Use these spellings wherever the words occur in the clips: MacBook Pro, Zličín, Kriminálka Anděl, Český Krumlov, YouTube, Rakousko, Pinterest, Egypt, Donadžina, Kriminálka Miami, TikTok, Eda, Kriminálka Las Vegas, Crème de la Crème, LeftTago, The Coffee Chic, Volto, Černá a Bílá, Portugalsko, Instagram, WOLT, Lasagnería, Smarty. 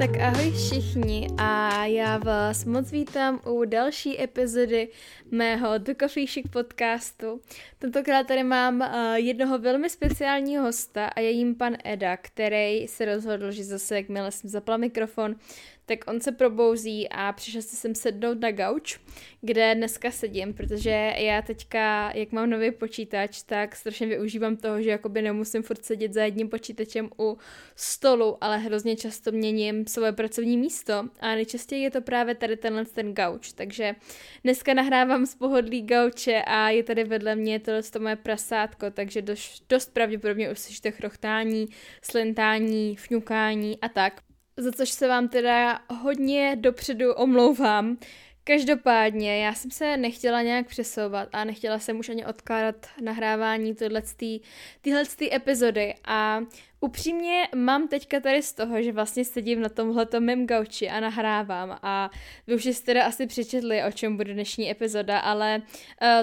Tak ahoj všichni a já vás moc vítám u další epizody mého The Coffee Chic podcastu. Tentokrát tady mám jednoho velmi speciálního hosta a je jím pan Eda, který se rozhodl, že zase jakmile jsem zapla mikrofon, tak on se probouzí a přišel si sem sednout na gauč, kde dneska sedím, protože já teďka, jak mám nový počítač, tak strašně využívám toho, že jakoby nemusím furt sedět za jedním počítačem u stolu, ale hrozně často měním svoje pracovní místo a nejčastěji je to právě tady ten gauč, takže dneska nahrávám z pohodlí gauče a je tady vedle mě to moje prasátko, takže dost pravděpodobně uslyšíte chrochtání, slintání, fňukání a tak. Za což se vám teda hodně dopředu omlouvám. Každopádně, já jsem se nechtěla nějak přesouvat a nechtěla jsem už ani odkládat nahrávání téhletý epizody a upřímně mám teďka tady z toho, že vlastně sedím na tomhletom mém gauči a nahrávám a vy už jste teda asi přečetli, o čem bude dnešní epizoda, ale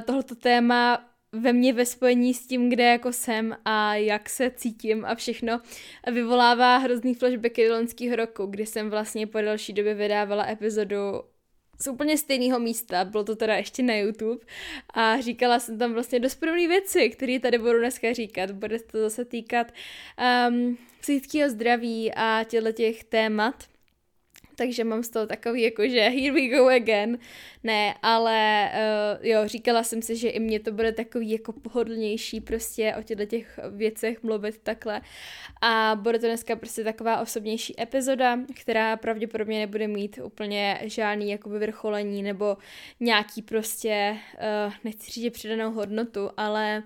tohleto téma ve mně ve spojení s tím, kde jako jsem a jak se cítím a všechno vyvolává hrozný flashbacky do loňského roku, kdy jsem vlastně po delší době vydávala epizodu z úplně stejného místa, bylo to teda ještě na YouTube a říkala jsem tam vlastně dost podobné věci, které tady budu dneska říkat. Bude to zase týkat psychického zdraví a těch témat. Takže mám z toho takový jakože here we go again, ne, ale jo, říkala jsem si, že i mně to bude takový jako pohodlnější prostě o těch věcech mluvit takhle a bude to dneska prostě taková osobnější epizoda, která pravděpodobně nebude mít úplně žádný jakoby vrcholení nebo nějaký prostě, nechci říct přidanou hodnotu, ale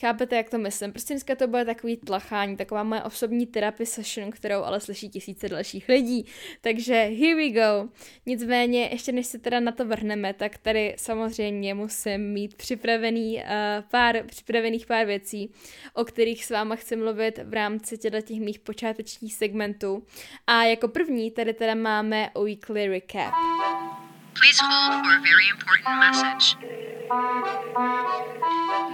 chápete, jak to myslím. Prostě dneska to bude takový tlachání, taková moje osobní therapy session, kterou ale slyší tisíce dalších lidí. Takže here we go. Nicméně, ještě než se teda na to vrhneme, tak tady samozřejmě musím mít připravených pár věcí, o kterých s váma chci mluvit v rámci těch mých počátečních segmentů. A jako první tady teda máme weekly recap. Please hold for a very important message.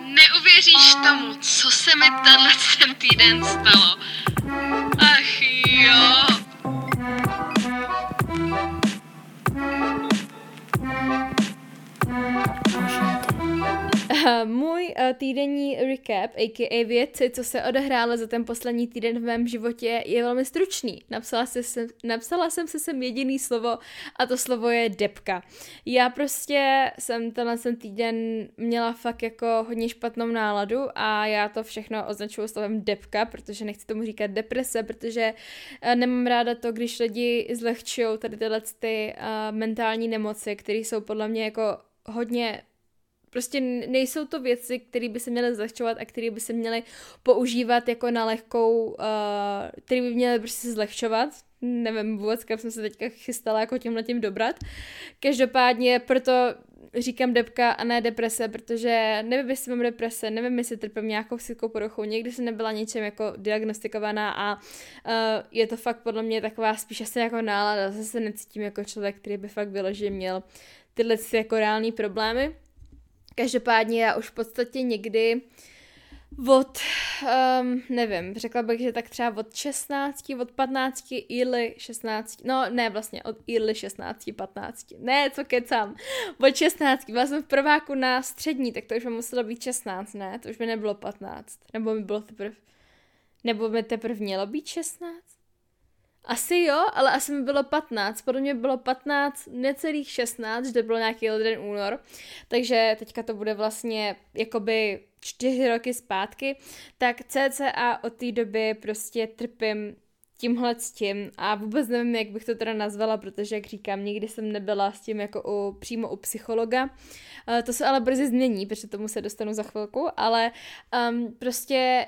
Neuvěříš tomu, co se mi tenhle týden stalo. Ach jo. Můj týdenní recap, a.k.a. věci, co se odehrálo za ten poslední týden v mém životě, je velmi stručný. Napsala jsem si sem jediný slovo a to slovo je depka. Já prostě jsem tenhle týden měla fakt jako hodně špatnou náladu a já to všechno označuju slovem depka, protože nechci tomu říkat deprese, protože nemám ráda to, když lidi zlehčují tady tyhle ty mentální nemoci, které jsou podle mě jako hodně. Prostě nejsou to věci, které by se měly zlehčovat a které by se měly používat jako na lehkou, které by měly prostě zlehčovat. Nevím vůbec, kam jsem se teďka chystala jako tím dobrat. Každopádně proto říkám depka a ne deprese, protože nevím, jestli mám deprese, nevím, jestli trpím nějakou psychickou poruchou, někdy jsem nebyla něčem jako diagnostikovaná a je to fakt podle mě taková spíš asi jako nálada, zase necítím jako člověk, který by fakt vyloženě měl tyhle jako reální problémy. Každopádně já už v podstatě někdy od, nevím, řekla bych, že tak třeba od 16, 15, ne, co kecám, od 16, byla jsem v prváku na střední, tak to už mi muselo být 16, ne, to už mi nebylo 15, nebo mi teprve mělo být 16? Asi jo, ale asi mi bylo 15, podle mě bylo 15, necelých 16, že to bylo nějaký leden únor, takže teďka to bude vlastně jakoby 4 roky zpátky, tak cca od té doby prostě trpím tímhlectím a vůbec nevím, jak bych to teda nazvala, protože jak říkám, nikdy jsem nebyla s tím jako přímo u psychologa, to se ale brzy změní, protože tomu se dostanu za chvilku, ale prostě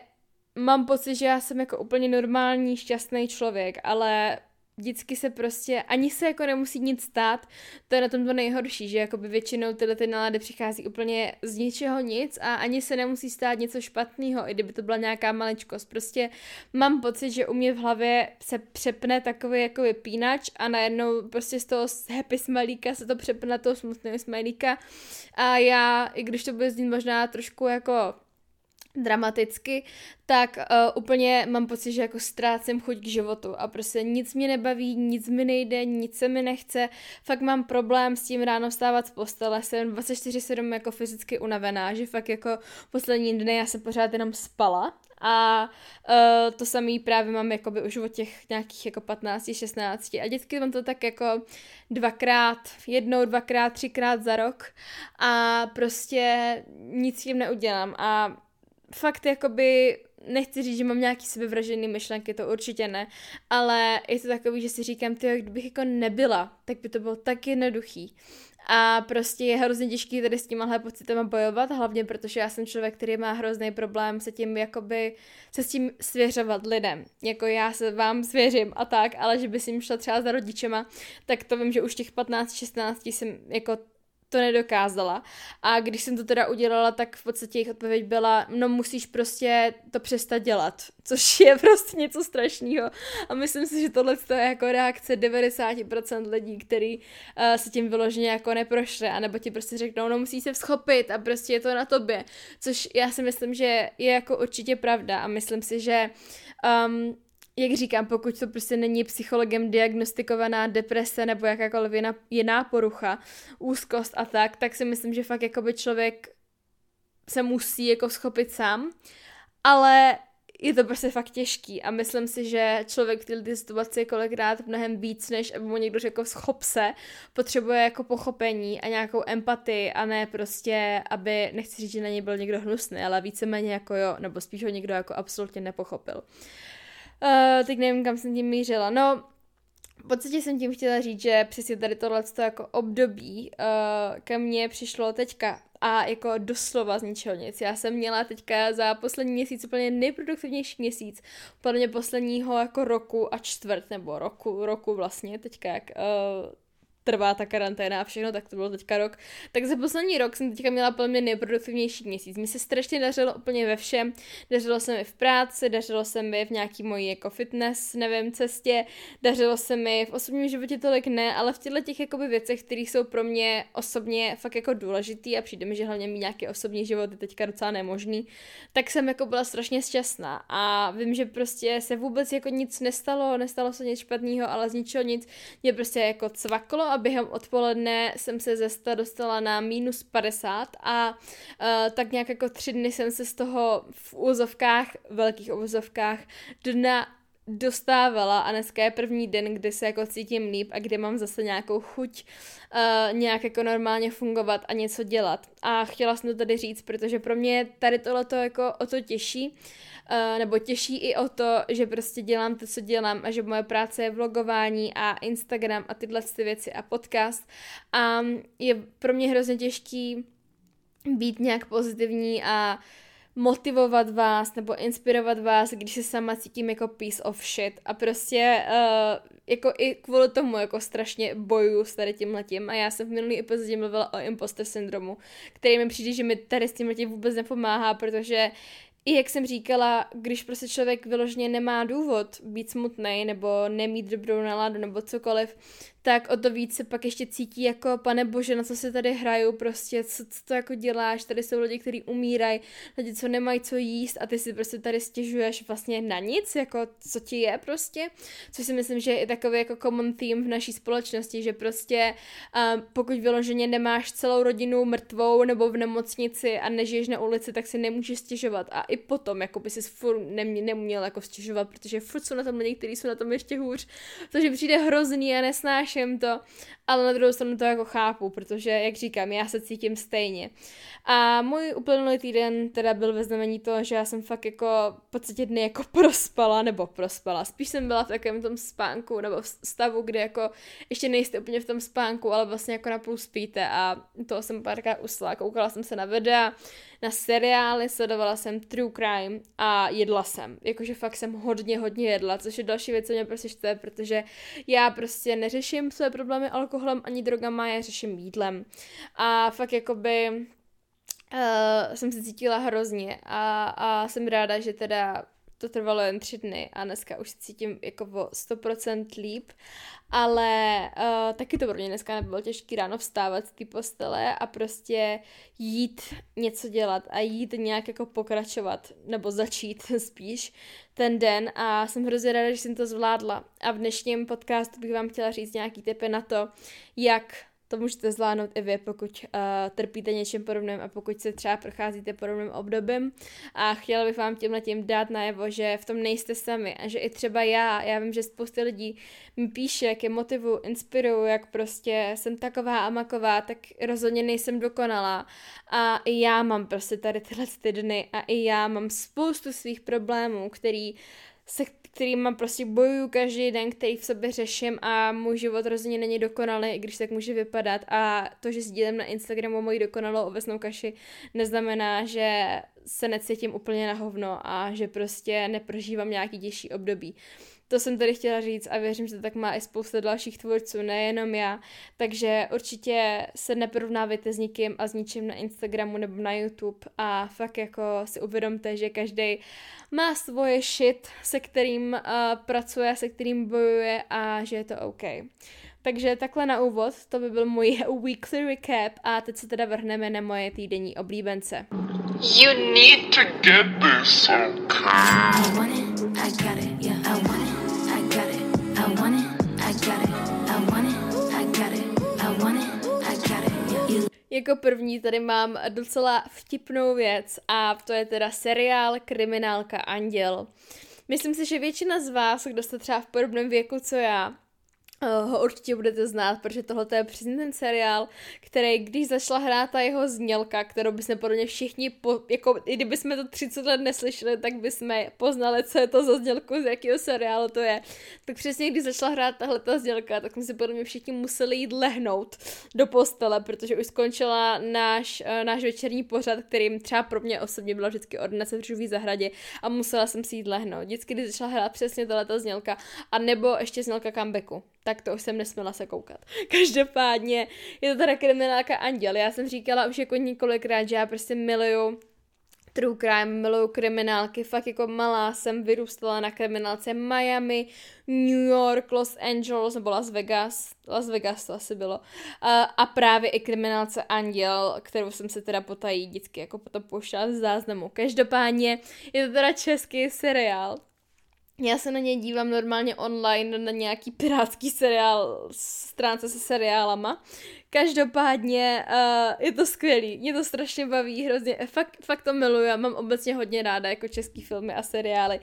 mám pocit, že já jsem jako úplně normální, šťastný člověk, ale vždycky se prostě, ani se jako nemusí nic stát, to je na tom to nejhorší, že jakoby většinou tyhle ty nálady přichází úplně z ničeho nic a ani se nemusí stát něco špatného, i kdyby to byla nějaká maličkost, prostě mám pocit, že u mě v hlavě se přepne takový jako vypínač a najednou prostě z toho happy smajlíka se to přepne na toho smutného smajlíka a já, i když to bude znít možná trošku jako dramaticky, tak úplně mám pocit, že jako ztrácím chuť k životu a prostě nic mě nebaví, nic mi nejde, nic se mi nechce, fakt mám problém s tím ráno vstávat z postele, jsem 24/7 jako fyzicky unavená, že fakt jako poslední dny já se pořád jenom spala a to samý právě mám jakoby už od těch nějakých jako 15, 16 a dětky mám to tak jako dvakrát, třikrát za rok a prostě nic s tím neudělám a fakt jakoby, nechci říct, že mám nějaký sebevražený myšlenky, to určitě ne, ale je to takový, že si říkám, tyjo, kdybych jako nebyla, tak by to bylo tak jednoduchý. A prostě je hrozně těžký tady s tímhle pocitama bojovat, hlavně protože já jsem člověk, který má hrozný problém se tím jakoby, se s tím svěřovat lidem. Jako já se vám svěřím a tak, ale že by si jim šla třeba za rodičema, tak to vím, že už těch 15-16 jsem jako to nedokázala. A když jsem to teda udělala, tak v podstatě jejich odpověď byla, no musíš prostě to přestat dělat, což je prostě něco strašného. A myslím si, že tohle je jako reakce 90% lidí, který se tím vyloženě jako neprošli, anebo ti prostě řeknou, no musíš se vzchopit a prostě je to na tobě. Což já si myslím, že je jako určitě pravda a myslím si, že jak říkám, pokud to prostě není psychologem diagnostikovaná deprese nebo jakákoliv jiná porucha, úzkost a tak, tak si myslím, že fakt jakoby člověk se musí jako schopit sám, ale je to prostě fakt těžký a myslím si, že člověk v této situaci kolikrát mnohem víc, než aby mu někdo řekl schop se, potřebuje jako pochopení a nějakou empatii a ne prostě, aby, nechci říct, že na něj byl někdo hnusný, ale víceméně jako jo, nebo spíš ho někdo jako absolutně nepochopil. Teď nevím, kam jsem tím mířila. No, v podstatě jsem tím chtěla říct, že přesně tady tohleto jako období ke mně přišlo teďka a jako doslova z ničeho nic. Já jsem měla teďka za poslední měsíc úplně nejproduktivnější měsíc, podle mě posledního jako roku a čtvrt, nebo roku vlastně, teďka jak trvá ta karanténa a všechno, tak to bylo teďka rok. Tak za poslední rok jsem teďka měla podle mě nejproduktivnější měsíc. Mně se strašně dařilo úplně ve všem. Dařilo se mi v práci, dařilo se mi v nějaký mojí jako fitness, nevím, cestě, dařilo se mi v osobním životě tolik ne, ale v těchto těch jakoby věcech, které jsou pro mě osobně fakt jako důležitý a přijde mi, že hlavně mít nějaký osobní život je teďka docela nemožný, tak jsem jako byla strašně šťastná a vím, že prostě se vůbec jako nic nestalo se nic špatného, ale z ničeho nic mě prostě jako cvaklo. A během odpoledne jsem se ze 100 dostala na minus 50 a tak nějak jako 3 dny jsem se z toho v úvozovkách, velkých úvozovkách dna dostávala a dneska je první den, kdy se jako cítím líp a kdy mám zase nějakou chuť nějak jako normálně fungovat a něco dělat. A chtěla jsem to tady říct, protože pro mě je tady tohleto jako o to těžší, nebo těší i o to, že prostě dělám to, co dělám a že moje práce je vlogování a Instagram a tyhle ty věci a podcast a je pro mě hrozně těžký být nějak pozitivní a motivovat vás nebo inspirovat vás, když se sama cítím jako piece of shit a prostě jako i kvůli tomu jako strašně bojuju s tady tímhletím a já jsem v minulý epizodě mluvila o imposter syndromu, který mi přijde, že mi tady s tímhletím vůbec nepomáhá, protože i jak jsem říkala, když prostě člověk vyloženě nemá důvod být smutnej nebo nemít dobrou náladu nebo cokoliv, tak o to víc se pak ještě cítí jako, pane bože, na co se tady hraju, prostě, co to jako děláš, tady jsou lidi, kteří umírají, lidi, co nemají co jíst a ty si prostě tady stěžuješ vlastně na nic, jako co ti je prostě, což si myslím, že je takový jako common theme v naší společnosti, že prostě pokud vyloženě nemáš celou rodinu mrtvou nebo v nemocnici a nežiješ na ulici, tak si nemůžeš stěžovat a i potom, jako by si furt neměl jako stěžovat, protože furt jsou na tom lidi, kteří jsou na tom ještě hůř, což přijde hrozný a nesnáš všem to, ale na druhou stranu to jako chápu, protože, jak říkám, já se cítím stejně. A můj uplynulý týden teda byl ve znamení toho, že já jsem fakt jako v podstatě dny jako prospala. Spíš jsem byla v takovém tom spánku, nebo v stavu, kde jako ještě nejste úplně v tom spánku, ale vlastně jako napůl spíte a toho jsem párkrát usla. Koukala jsem se na videa, na seriály, sledovala jsem true crime a jedla jsem. Jakože fakt jsem hodně jedla, což je další věc, co mě prostě štve, protože já prostě neřeším své problémy alkoholem ani drogama, já řeším jídlem. A fakt jakoby jsem se cítila hrozně a jsem ráda, že teda to trvalo jen 3 dny a dneska už cítím jako o 100% líp, ale taky to pro mě dneska nebylo těžký ráno vstávat z té postele a prostě jít něco dělat a jít nějak jako pokračovat nebo začít spíš ten den a jsem hrozně ráda, že jsem to zvládla a v dnešním podcastu bych vám chtěla říct nějaký tipy na to, jak to můžete zvládnout i vy, pokud trpíte něčím podobným a pokud se třeba procházíte podobným obdobím. A chtěla bych vám tímhletím dát najevo, že v tom nejste sami a že i třeba já vím, že spousta lidí mi píše, jak je motivuju, inspiruju, jak prostě jsem taková a maková, tak rozhodně nejsem dokonalá. A i já mám prostě tady tyhle ty dny a i já mám spoustu svých problémů, se kterýma prostě bojuju každý den, který v sobě řeším a můj život rozhodně není dokonalý, i když tak může vypadat a to, že sdílím na Instagramu moji dokonalou ovesnou kaši, neznamená, že se necítím úplně na hovno a že prostě neprožívám nějaký těžší období. To jsem tady chtěla říct a věřím, že to tak má i spousta dalších tvůrců, nejenom já. Takže určitě se neporovnávejte s nikým a s ničím na Instagramu nebo na YouTube a fakt jako si uvědomte, že každý má svoje shit, se kterým pracuje, se kterým bojuje a že je to OK. Takže takhle na úvod, to by byl můj weekly recap a teď se teda vrhneme na moje týdenní oblíbence. You need to get this, okay. Jako první tady mám docela vtipnou věc a to je teda seriál Kriminálka Anděl. Myslím si, že většina z vás, kdo jste třeba v podobném věku, co já, ho určitě budete znát, protože tohle je přesně ten seriál, který když začala hrát ta jeho znělka, kterou bychom podobně všichni, jako i kdybychom to 30 let neslyšeli, tak bychom poznali, co je to za znělku, z jakého seriálu to je. Tak přesně když začala hrát tahle ta znělka, tak jsme si podobně všichni museli jít lehnout do postele, protože už skončila náš večerní pořad, kterým třeba pro mě osobně bylo vždycky Ordnace v růžové zahradě a musela jsem si jít lehnout. Vždycky když začala hrát přesně tahle ta znělka, a nebo ještě znělka comebacku. Tak to už jsem nesměla se koukat. Každopádně je to teda Kriminálka Anděl. Já jsem říkala už jako několikrát, že já prostě miluju true crime, miluju kriminálky, fakt jako malá jsem vyrůstala na kriminálce Miami, New York, Los Angeles nebo Las Vegas to asi bylo a právě i kriminálce Anděl, kterou jsem se teda potají vždycky jako potom pouštěla z záznamu. Každopádně je to teda český seriál. Já se na něj dívám normálně online na nějaký pirátský seriál, stránce se seriálama. Každopádně je to skvělý, mě to strašně baví, hrozně, fakt to miluju a mám obecně hodně ráda jako český filmy a seriály.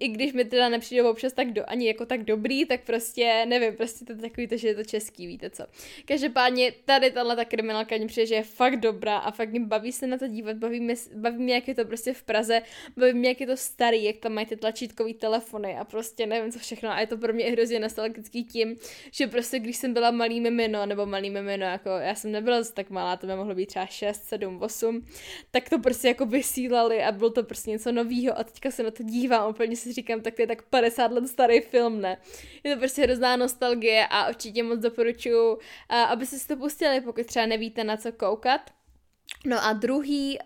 I když mi teda nepřijde občas tak ani jako tak dobrý, tak prostě nevím, prostě to je takový to, že je to český, víte co. Každopádně tady tato kriminálka mě přijde, že je fakt dobrá a fakt mě baví se na to dívat, baví mě, jak je to prostě v Praze, baví mě, jak je to starý, jak tam mají ty tlačítkový telefony a prostě nevím co všechno a je to pro mě i hrozně nostalgický tím, že prostě když jsem byla malý mimino nebo malý jméno, jako já jsem nebyla tak malá, to by mohlo být třeba 6, 7, 8, tak to prostě jako vysílali a bylo to prostě něco novýho a teďka se na to dívám, úplně si říkám, tak to je tak 50 let starý film, ne? Je to prostě hrozná nostalgie a určitě moc doporučuju, abyste si to pustili, pokud třeba nevíte na co koukat. No a druhý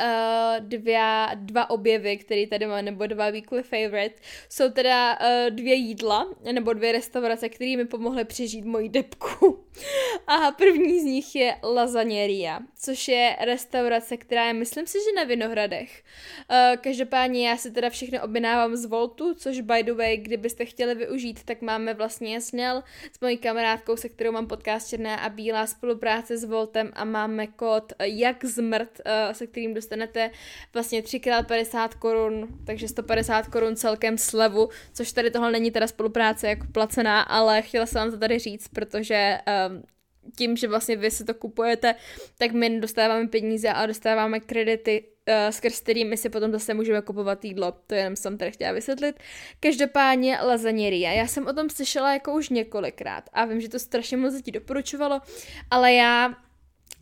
dva objevy, které tady mám, nebo dva weekly favorite, jsou teda 2 jídla, nebo 2 restaurace, které mi pomohly přežít moji depku. A první z nich je Lasagnería, což je restaurace, která je, myslím si, že na Vinohradech. Každopádně já si teda všechno objednávám z Voltu, což by the way, kdybyste chtěli využít, tak máme vlastně snel s mojí kamarádkou, se kterou mám podcast Černá a Bílá, spolupráce s Voltem a máme kód jak zmrt, se kterým dostanete vlastně 3x50 Kč, takže 150 Kč celkem slevu, což tady tohle není teda spolupráce jako placená, ale chtěla jsem vám to tady říct, protože tím, že vlastně vy si to kupujete, tak my dostáváme peníze a dostáváme kredity, skrz kterými si potom zase můžeme kupovat jídlo. To jenom jsem tady chtěla vysvětlit. Každopádně Lasagnería. Já jsem o tom slyšela jako už několikrát a vím, že to strašně moc lidí doporučovalo, ale já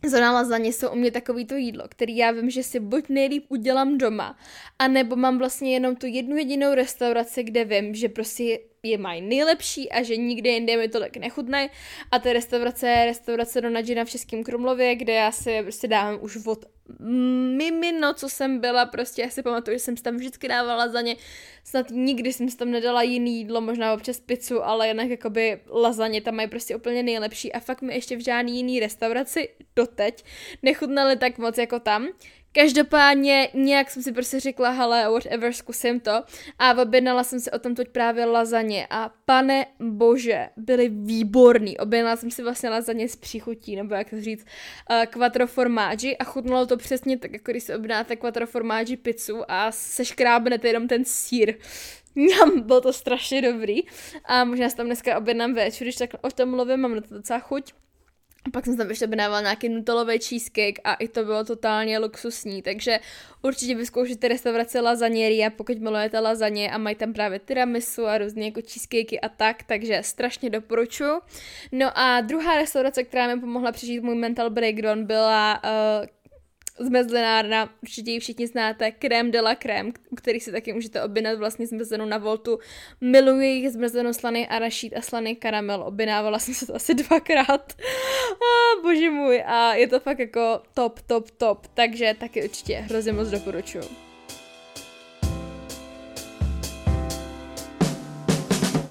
zóna lasagne jsou u mě takový to jídlo, který já vím, že si buď nejlíp udělám doma, anebo mám vlastně jenom tu jednu jedinou restauraci, kde vím, že prostě je mají nejlepší a že nikde jinde mi to tak nechutné. A to je restaurace Donadžina v Českém Krumlově, kde já si prostě dávám už od mimino, co jsem byla, prostě já si pamatuju, že jsem tam vždycky dávala lasagne, snad nikdy jsem tam nedala jiný jídlo, možná občas pizzu, ale jinak jakoby lasagne tam mají prostě úplně nejlepší a fakt mi ještě v žádný jiný restauraci doteď nechutnaly tak moc jako tam. Každopádně nějak jsem si prostě řekla, hele, whatever, zkusím to a objednala jsem si o tom teď právě lasagne a pane bože, byly výborný. Objednala jsem si vlastně lasagne s příchutí, nebo jak to říct, quattro formaggi a chutnalo to přesně tak, jako když se objednáte quattro formaggi pizzu a seškrábnete jenom ten sýr. Bylo to strašně dobrý a možná se tam dneska objednám večer, když tak o tom mluvím, mám na to docela chuť. Pak jsem tam ještě objednávala nějaký nutelový cheesecake a i to bylo totálně luxusní, takže určitě vyzkoušíte restaurace Lasagnería, pokud milujete lasagne a mají tam právě tiramisu a různé jako cheesecakey a tak, takže strašně doporučuju. No a druhá restaurace, která mi pomohla přežít můj mental breakdown, byla zmrzlinárna, určitě ji všichni znáte, Crème de la Crème, který si taky můžete objednat vlastně zmrzlenou na Voltu. Miluji jejich zmrzlenou slaný arašíd a slaný karamel. Objednávala jsem se to asi 2krát. Bože můj, a je to fakt jako top. Takže taky určitě hrozně moc doporučuju.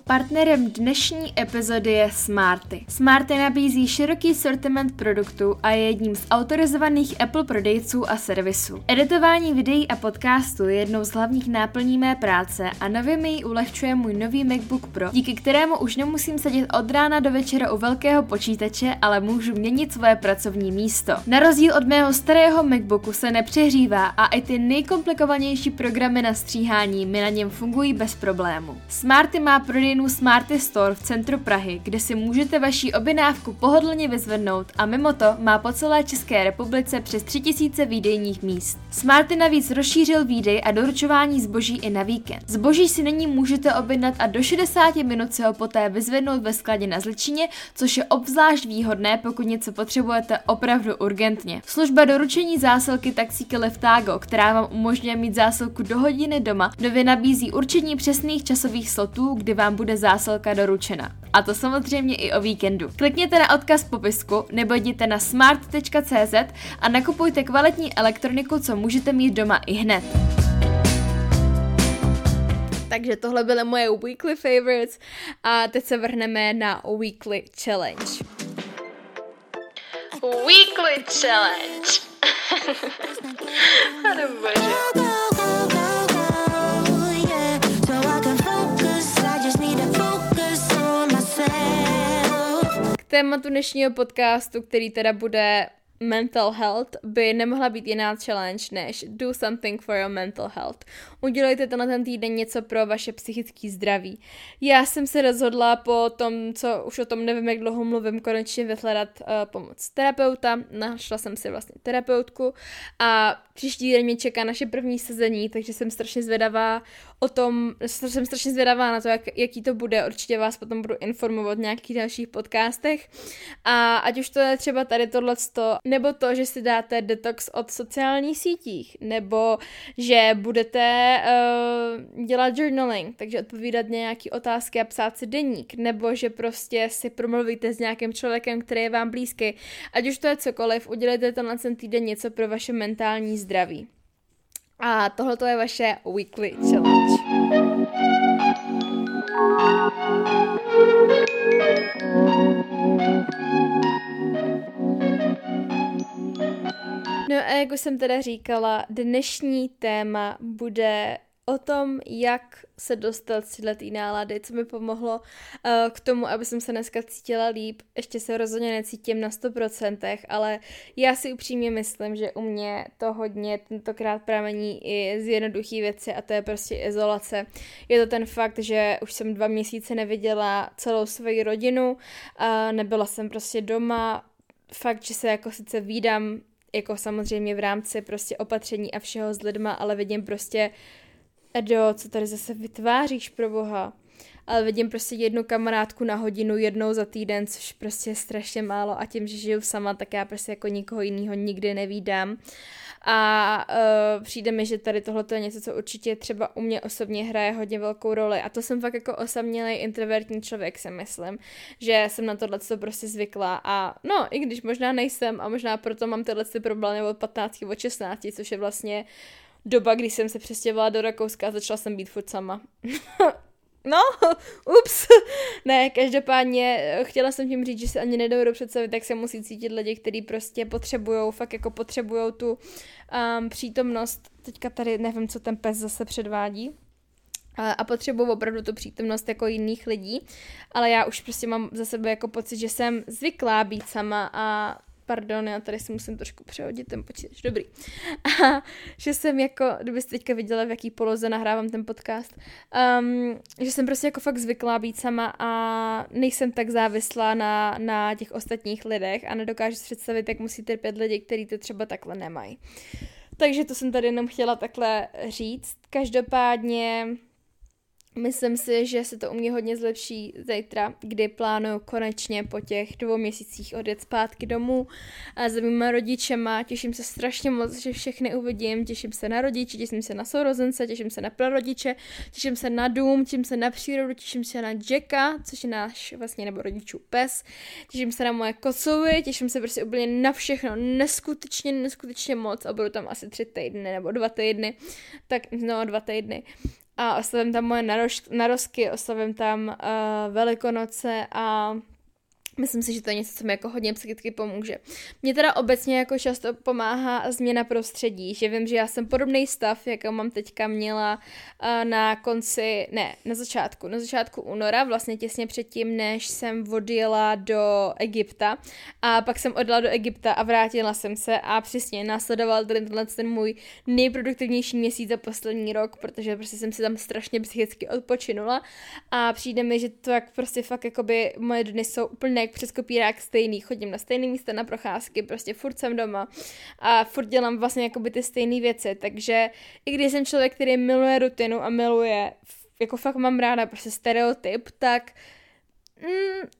Partnerem dnešní epizody je Smarty. Smarty nabízí široký sortiment produktů a je jedním z autorizovaných Apple prodejců a servisů. Editování videí a podcastů je jednou z hlavních náplní mé práce a nově mi ji ulehčuje můj nový MacBook Pro, díky kterému už nemusím sedět od rána do večera u velkého počítače, ale můžu měnit svoje pracovní místo. Na rozdíl od mého starého MacBooku se nepřehřívá a i ty nejkomplikovanější programy na stříhání mi na něm fungují bez problému. Smarty má prodejnu Smarty Store v centru Prahy, kde si můžete vaši objednávku pohodlně vyzvednout a mimo to má po celé České republice přes 3000 výdejních míst. Smarty navíc rozšířil výdej a doručování zboží i na víkend. Zboží si nyní můžete objednat a do 60 minut se ho poté vyzvednout ve skladě na Zličině, což je obzvlášť výhodné, pokud něco potřebujete opravdu urgentně. Služba doručení zásilky taxíky LeftTago, která vám umožňuje mít zásilku do hodiny doma, nově nabízí určení přesných časových slotů, kdy vám bude zásilka doručena. A to samozřejmě i o víkendu. Klikněte na odkaz v popisku nebo jděte na smart.cz a nakupujte kvalitní elektroniku, co můžete mít doma i hned. Takže tohle byly moje weekly favorites a teď se vrhneme na weekly challenge. Weekly challenge. Tématu dnešního podcastu, který teda bude mental health, by nemohla být jiná challenge než do something for your mental health. Udělejte to na ten týden něco pro vaše psychické zdraví. Já jsem se rozhodla po tom, co už o tom nevím, jak dlouho mluvím, konečně vyhledat pomoc terapeuta. Našla jsem si vlastně terapeutku a příští den mě čeká naše první sezení, takže jsem strašně zvědavá na to, jaký to bude. Určitě vás potom budu informovat v nějakých dalších podcastech. A ať už to je třeba tady tohleto, nebo to, že si dáte detox od sociálních sítích, nebo že budete dělat journaling, takže odpovídat nějaký otázky a psát si deník, nebo že prostě si promluvíte s nějakým člověkem, který je vám blízký. Ať už to je cokoliv, udělejte to na ten týden něco pro vaše mentální zdraví. A tohle je vaše weekly challenge. No a jak už jsem teda říkala, dnešní téma bude o tom, jak se dostat z této nálady, co mi pomohlo k tomu, aby jsem se dneska cítila líp. Ještě se rozhodně necítím na 100%, ale já si upřímně myslím, že u mě to hodně tentokrát pramení i z jednoduchý věci a to je prostě izolace. Je to ten fakt, že už jsem 2 měsíce neviděla celou svoji rodinu, nebyla jsem prostě doma, fakt, že se jako sice vídám, jako samozřejmě v rámci prostě opatření a všeho s lidma, ale vidím prostě, Edo, co tady zase vytváříš pro boha? ale vidím prostě jednu kamarádku na hodinu jednou za týden, což prostě je strašně málo a tím, že žiju sama, tak já prostě jako nikoho jiného nikdy nevídám. A přijde mi, že tady tohle je něco, co určitě třeba u mě osobně hraje hodně velkou roli. A to jsem fakt jako osamělej introvertní člověk, si myslím, že jsem na tohle prostě zvykla. A no, i když možná nejsem a možná proto mám tyhle problémy od 15, od 16, což je vlastně doba, kdy jsem se přestěhovala do Rakouska a začala jsem být furt sama. No, ups. Ne, každopádně chtěla jsem tím říct, že se ani nedovedu představit, jak se musí cítit lidi, kteří prostě potřebujou tu přítomnost. Teďka tady nevím, co ten pes zase předvádí. A potřebuju opravdu tu přítomnost jako jiných lidí. Ale já už prostě mám za sebe jako pocit, že jsem zvyklá být sama a pardon, já tady si musím trošku přehodit ten počítač, dobrý. A že jsem jako, kdybyste teďka viděla, v jaký poloze nahrávám ten podcast, že jsem prostě jako fakt zvyklá být sama a nejsem tak závislá na těch ostatních lidech a nedokážu si představit, jak musí trpět lidi, kteří to třeba takhle nemají. Takže to jsem tady jenom chtěla takhle říct. Každopádně myslím si, že se to u mě hodně zlepší zítra, kdy plánuju konečně po těch 2 měsících odjet zpátky domů a za mýma rodičema. Těším se strašně moc, že všechny uvidím. Těším se na rodiče, těším se na sourozence, těším se na prarodiče, těším se na dům, těším se na přírodu, těším se na Jacka, což je náš vlastně nebo rodičů pes. Těším se na moje kocoury, těším se prostě úplně na všechno. Neskutečně moc a budu tam asi 3 týdny nebo 2 týdny. Tak no, 2 týdny. A oslavím tam moje narozky, oslavím tam Velikonoce a myslím si, že to je něco, co mi jako hodně psychicky pomůže. Mně teda obecně jako často pomáhá změna prostředí, že vím, že já jsem podobný stav, jaký mám teďka měla na začátku února, vlastně těsně předtím, než jsem odjela do Egypta a pak jsem odjela do Egypta a vrátila jsem se a přesně následoval ten můj nejproduktivnější měsíc za poslední rok, protože prostě jsem si tam strašně psychicky odpočinula a přijde mi, že to jak prostě fakt jakoby moje dny jsou úplně jak přes kopírák stejný, chodím na stejné místa na procházky, prostě furt jsem doma a furt dělám vlastně jakoby ty stejné věci, takže i když jsem člověk, který miluje rutinu a miluje, jako fakt mám ráda prostě stereotyp, tak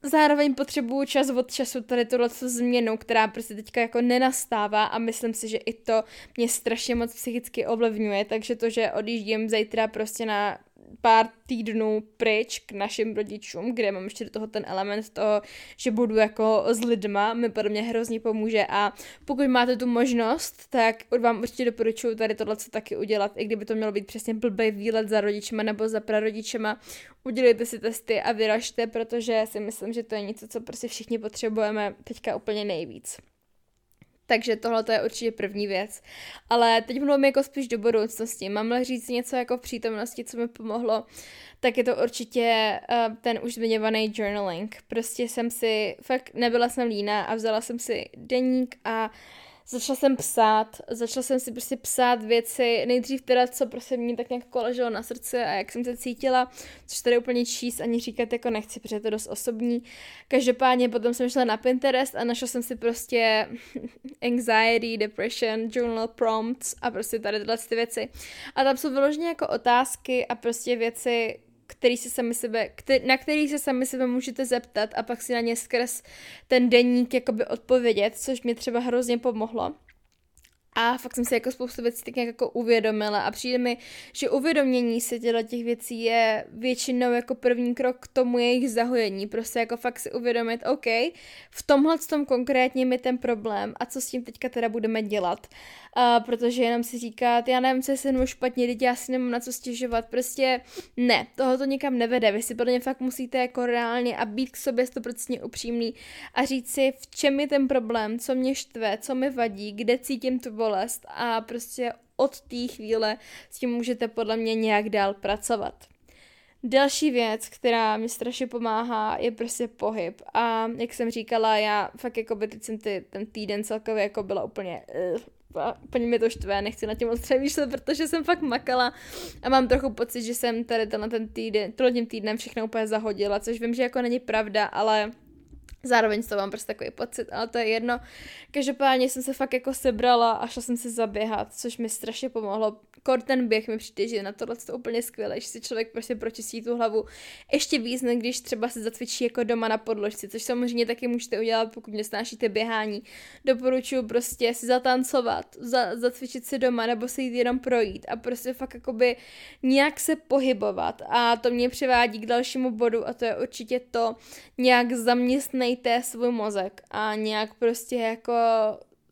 zároveň potřebuju čas od času tady tohle změnu, která prostě teďka jako nenastává a myslím si, že i to mě strašně moc psychicky ovlivňuje, takže to, že odjíždím zítra prostě na pár týdnů pryč k našim rodičům, kde mám ještě do toho ten element toho, že budu jako s lidma, mi podle mě hrozně pomůže a pokud máte tu možnost, tak vám určitě doporučuji tady tohle co taky udělat, i kdyby to mělo být přesně blbej výlet za rodičima nebo za prarodičema, udělejte si testy a vyražte, protože si myslím, že to je něco, co prostě všichni potřebujeme teďka úplně nejvíc. Takže tohle je určitě první věc. Ale teď mluvím jako spíš do budoucnosti. Mám-li říct něco jako v přítomnosti, co mi pomohlo, tak je to určitě ten už zmiňovaný journaling. Prostě jsem si, fakt nebyla jsem líná a vzala jsem si deník a začala jsem si prostě psát věci, nejdřív teda, co prostě mě tak nějak leželo na srdci a jak jsem se cítila, což tady úplně číst ani říkat jako nechci, protože je to dost osobní. Každopádně potom jsem šla na Pinterest a našla jsem si prostě anxiety, depression, journal prompts a prostě tady tyhle věci. A tam jsou vyloženě jako otázky a prostě věci, na který se sami sebe můžete zeptat a pak si na ně skrz ten deník jakoby odpovědět, což mě třeba hrozně pomohlo. A fakt jsem si jako spoustu věcí tak nějak jako uvědomila a přijde mi, že uvědomění se těch věcí je většinou jako první krok k tomu jejich zahojení. Prostě jako fakt si uvědomit, OK, v tomhle tom konkrétně mi ten problém a co s tím teďka teda budeme dělat. Protože jenom si říkat, já nevím, co se mnou špatně, teď já si nemám na co stěžovat, prostě ne, tohoto nikam nevede. Vy si podle mě fakt musíte jako reálně a být k sobě 100% upřímný a říct si, v čem je ten problém, co mě štve, co mi vadí, kde cítím tu bolest a prostě od té chvíle s tím můžete podle mě nějak dál pracovat. Další věc, která mi strašně pomáhá, je prostě pohyb a jak jsem říkala, já fakt jako by teď jsem ten týden celkově jako byla úplně úplně mi to štve, nechci na tím moc přemýšlet, protože jsem fakt makala a mám trochu pocit, že jsem tady tenhle ten týden, tím týdnem všechno úplně zahodila, což vím, že jako není pravda, ale Zároveň to mám prostě takový pocit, ale to je jedno. Každopádně jsem se fakt jako sebrala a šla jsem se zaběhat, což mi strašně pomohlo. Kort ten běh mi přijde, že na tohle to úplně skvěle, že si člověk prostě pročistí tu hlavu. Ještě víc, než když třeba se zacvičí jako doma na podložce, což samozřejmě taky můžete udělat, pokud nesnášíte běhání. Doporučuji prostě si zatancovat, zacvičit si doma nebo se jít jenom projít a prostě fakt jakoby nějak se pohybovat. A to mě přivádí k dalšímu bodu a to je určitě to, nějak zaměstnejte svůj mozek a nějak prostě jako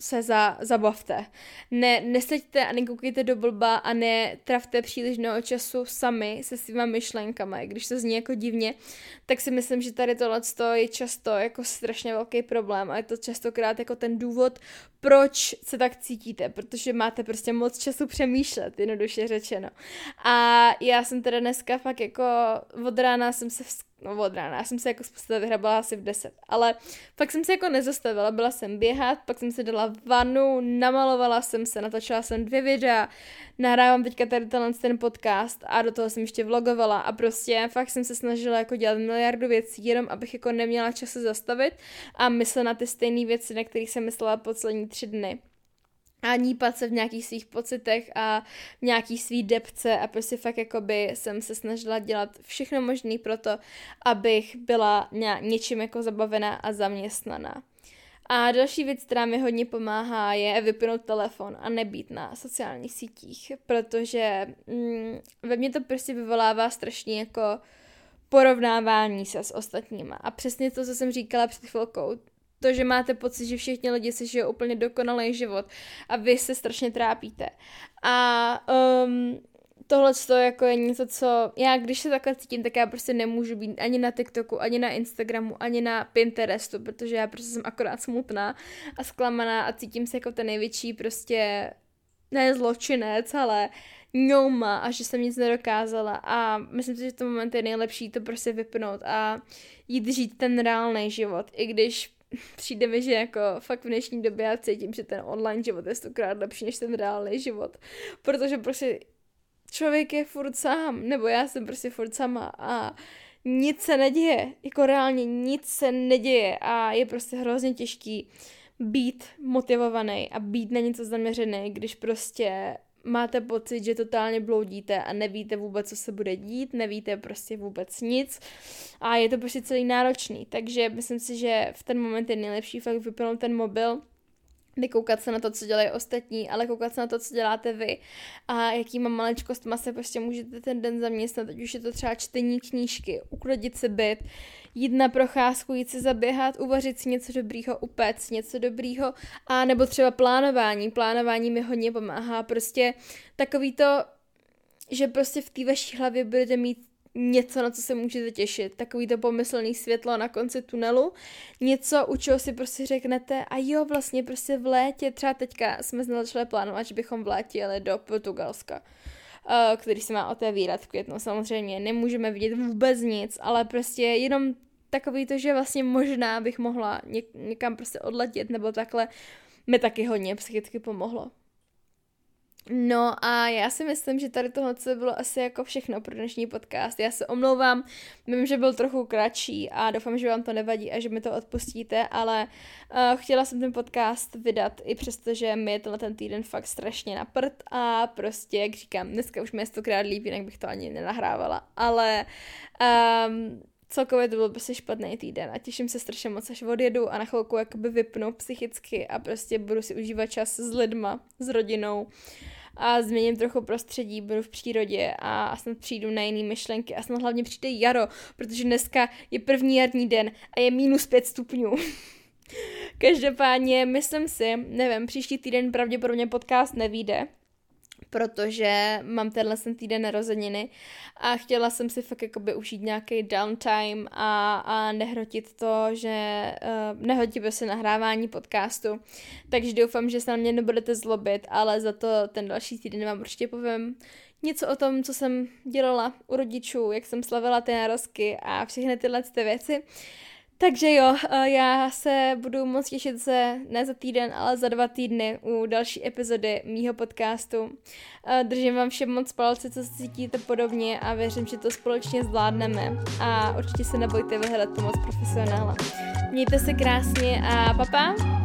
se zabavte. Neseďte a nekoukejte do blba a netravte příliš mnoho času sami se svýma myšlenkami. Když to zní jako divně, tak si myslím, že tady tohleto je často jako strašně velký problém a je to častokrát jako ten důvod, proč se tak cítíte, protože máte prostě moc času přemýšlet, jednoduše řečeno. A já jsem teda dneska fakt jako já jsem se jako z postele vyhrabala asi v 10, ale pak jsem se jako nezastavila, byla jsem běhat, pak jsem se dala vanu, namalovala jsem se, natočila jsem 2 videa, nahrávám teďka tady ten podcast a do toho jsem ještě vlogovala a prostě fakt jsem se snažila jako dělat miliardu věcí, jenom abych jako neměla čas se zastavit a myslela na ty stejné věci, na kterých jsem myslela poslední 3 dny. A nípat se v nějakých svých pocitech a v nějaký svý depce a prostě fakt jakoby jsem se snažila dělat všechno možné pro to, abych byla něčím jako zabavená a zaměstnaná. A další věc, která mi hodně pomáhá, je vypnout telefon a nebýt na sociálních sítích, protože ve mně to prostě vyvolává strašně jako porovnávání se s ostatníma. A přesně to, co jsem říkala před chvilkou, to, že máte pocit, že všichni lidi si žijou úplně dokonalý život a vy se strašně trápíte. A tohleto jako je něco, co já, když se takhle cítím, tak já prostě nemůžu být ani na TikToku, ani na Instagramu, ani na Pinterestu, protože já prostě jsem akorát smutná a zklamaná a cítím se jako ten největší prostě ne zločinec, ale ňouma a že jsem nic nedokázala a myslím si, že v tom momentu je nejlepší to prostě vypnout a jít žít ten reálný život, i když přijde mi, že jako fakt v dnešní době já cítím, že ten online život je stokrát lepší než ten reálný život, protože prostě člověk je furt sám, nebo já jsem prostě furt sama a nic se neděje, jako reálně nic se neděje a je prostě hrozně těžký být motivovaný a být na něco zaměřený, když prostě máte pocit, že totálně bloudíte a nevíte vůbec, co se bude dít, nevíte prostě vůbec nic a je to prostě celý náročný, takže myslím si, že v ten moment je nejlepší fakt vypnout ten mobil, nekoukat se na to, co dělají ostatní, ale koukat se na to, co děláte vy a jakýma maličkostma se prostě můžete ten den zaměstnat, ať už je to třeba čtení knížky, uklidit si byt, jít na procházku, jít si zaběhat, uvařit si něco dobrýho, upéct něco dobrýho a nebo třeba plánování. Plánování mi hodně pomáhá, prostě takový to, že prostě v té vaší hlavě budete mít něco, na co se můžete těšit, takový to pomyslný světlo na konci tunelu, něco, u čeho si prostě řeknete a jo, vlastně prostě v létě, třeba teďka jsme začali plánovat, že bychom v létě jeli do Portugalska, který se má otevírat v květnu, samozřejmě nemůžeme vidět vůbec nic, ale prostě jenom takový to, že vlastně možná bych mohla někam prostě odletět nebo takhle, mi taky hodně psychicky pomohlo. No a já si myslím, že tady tohle bylo asi jako všechno pro dnešní podcast. Já se omlouvám, vím, že byl trochu kratší a doufám, že vám to nevadí a že mi to odpustíte, ale chtěla jsem ten podcast vydat i přesto, že mi je tenhle ten týden fakt strašně na prd a prostě, jak říkám, dneska už mi je 100krát líp, jinak bych to ani nenahrávala, ale celkově to byl prostě špatný týden a těším se strašně moc, až odjedu a na chvilku jakoby vypnu psychicky a prostě budu si užívat čas s lidma, s rodinou a změním trochu prostředí, budu v přírodě a snad přijdu na jiný myšlenky a snad hlavně přijde jaro, protože dneska je první jarní den a je -5 stupňů. Každopádně myslím si, nevím, příští týden pravděpodobně podcast nevyjde, protože mám tenhle ten týden narozeniny a chtěla jsem si fakt jakoby užít nějaký downtime a nehrotit to, že nehrotit prostě nahrávání podcastu, takže doufám, že se na mě nebudete zlobit, ale za to ten další týden vám určitě povím něco o tom, co jsem dělala u rodičů, jak jsem slavila ty narozky a všechny tyhle ty věci. Takže jo, já se budu moc těšit se ne za týden, ale za 2 týdny u další epizody mýho podcastu. Držím vám všem moc palce, co se cítíte podobně a věřím, že to společně zvládneme a určitě se nebojte vyhledat pomoc profesionála. Mějte se krásně a papa.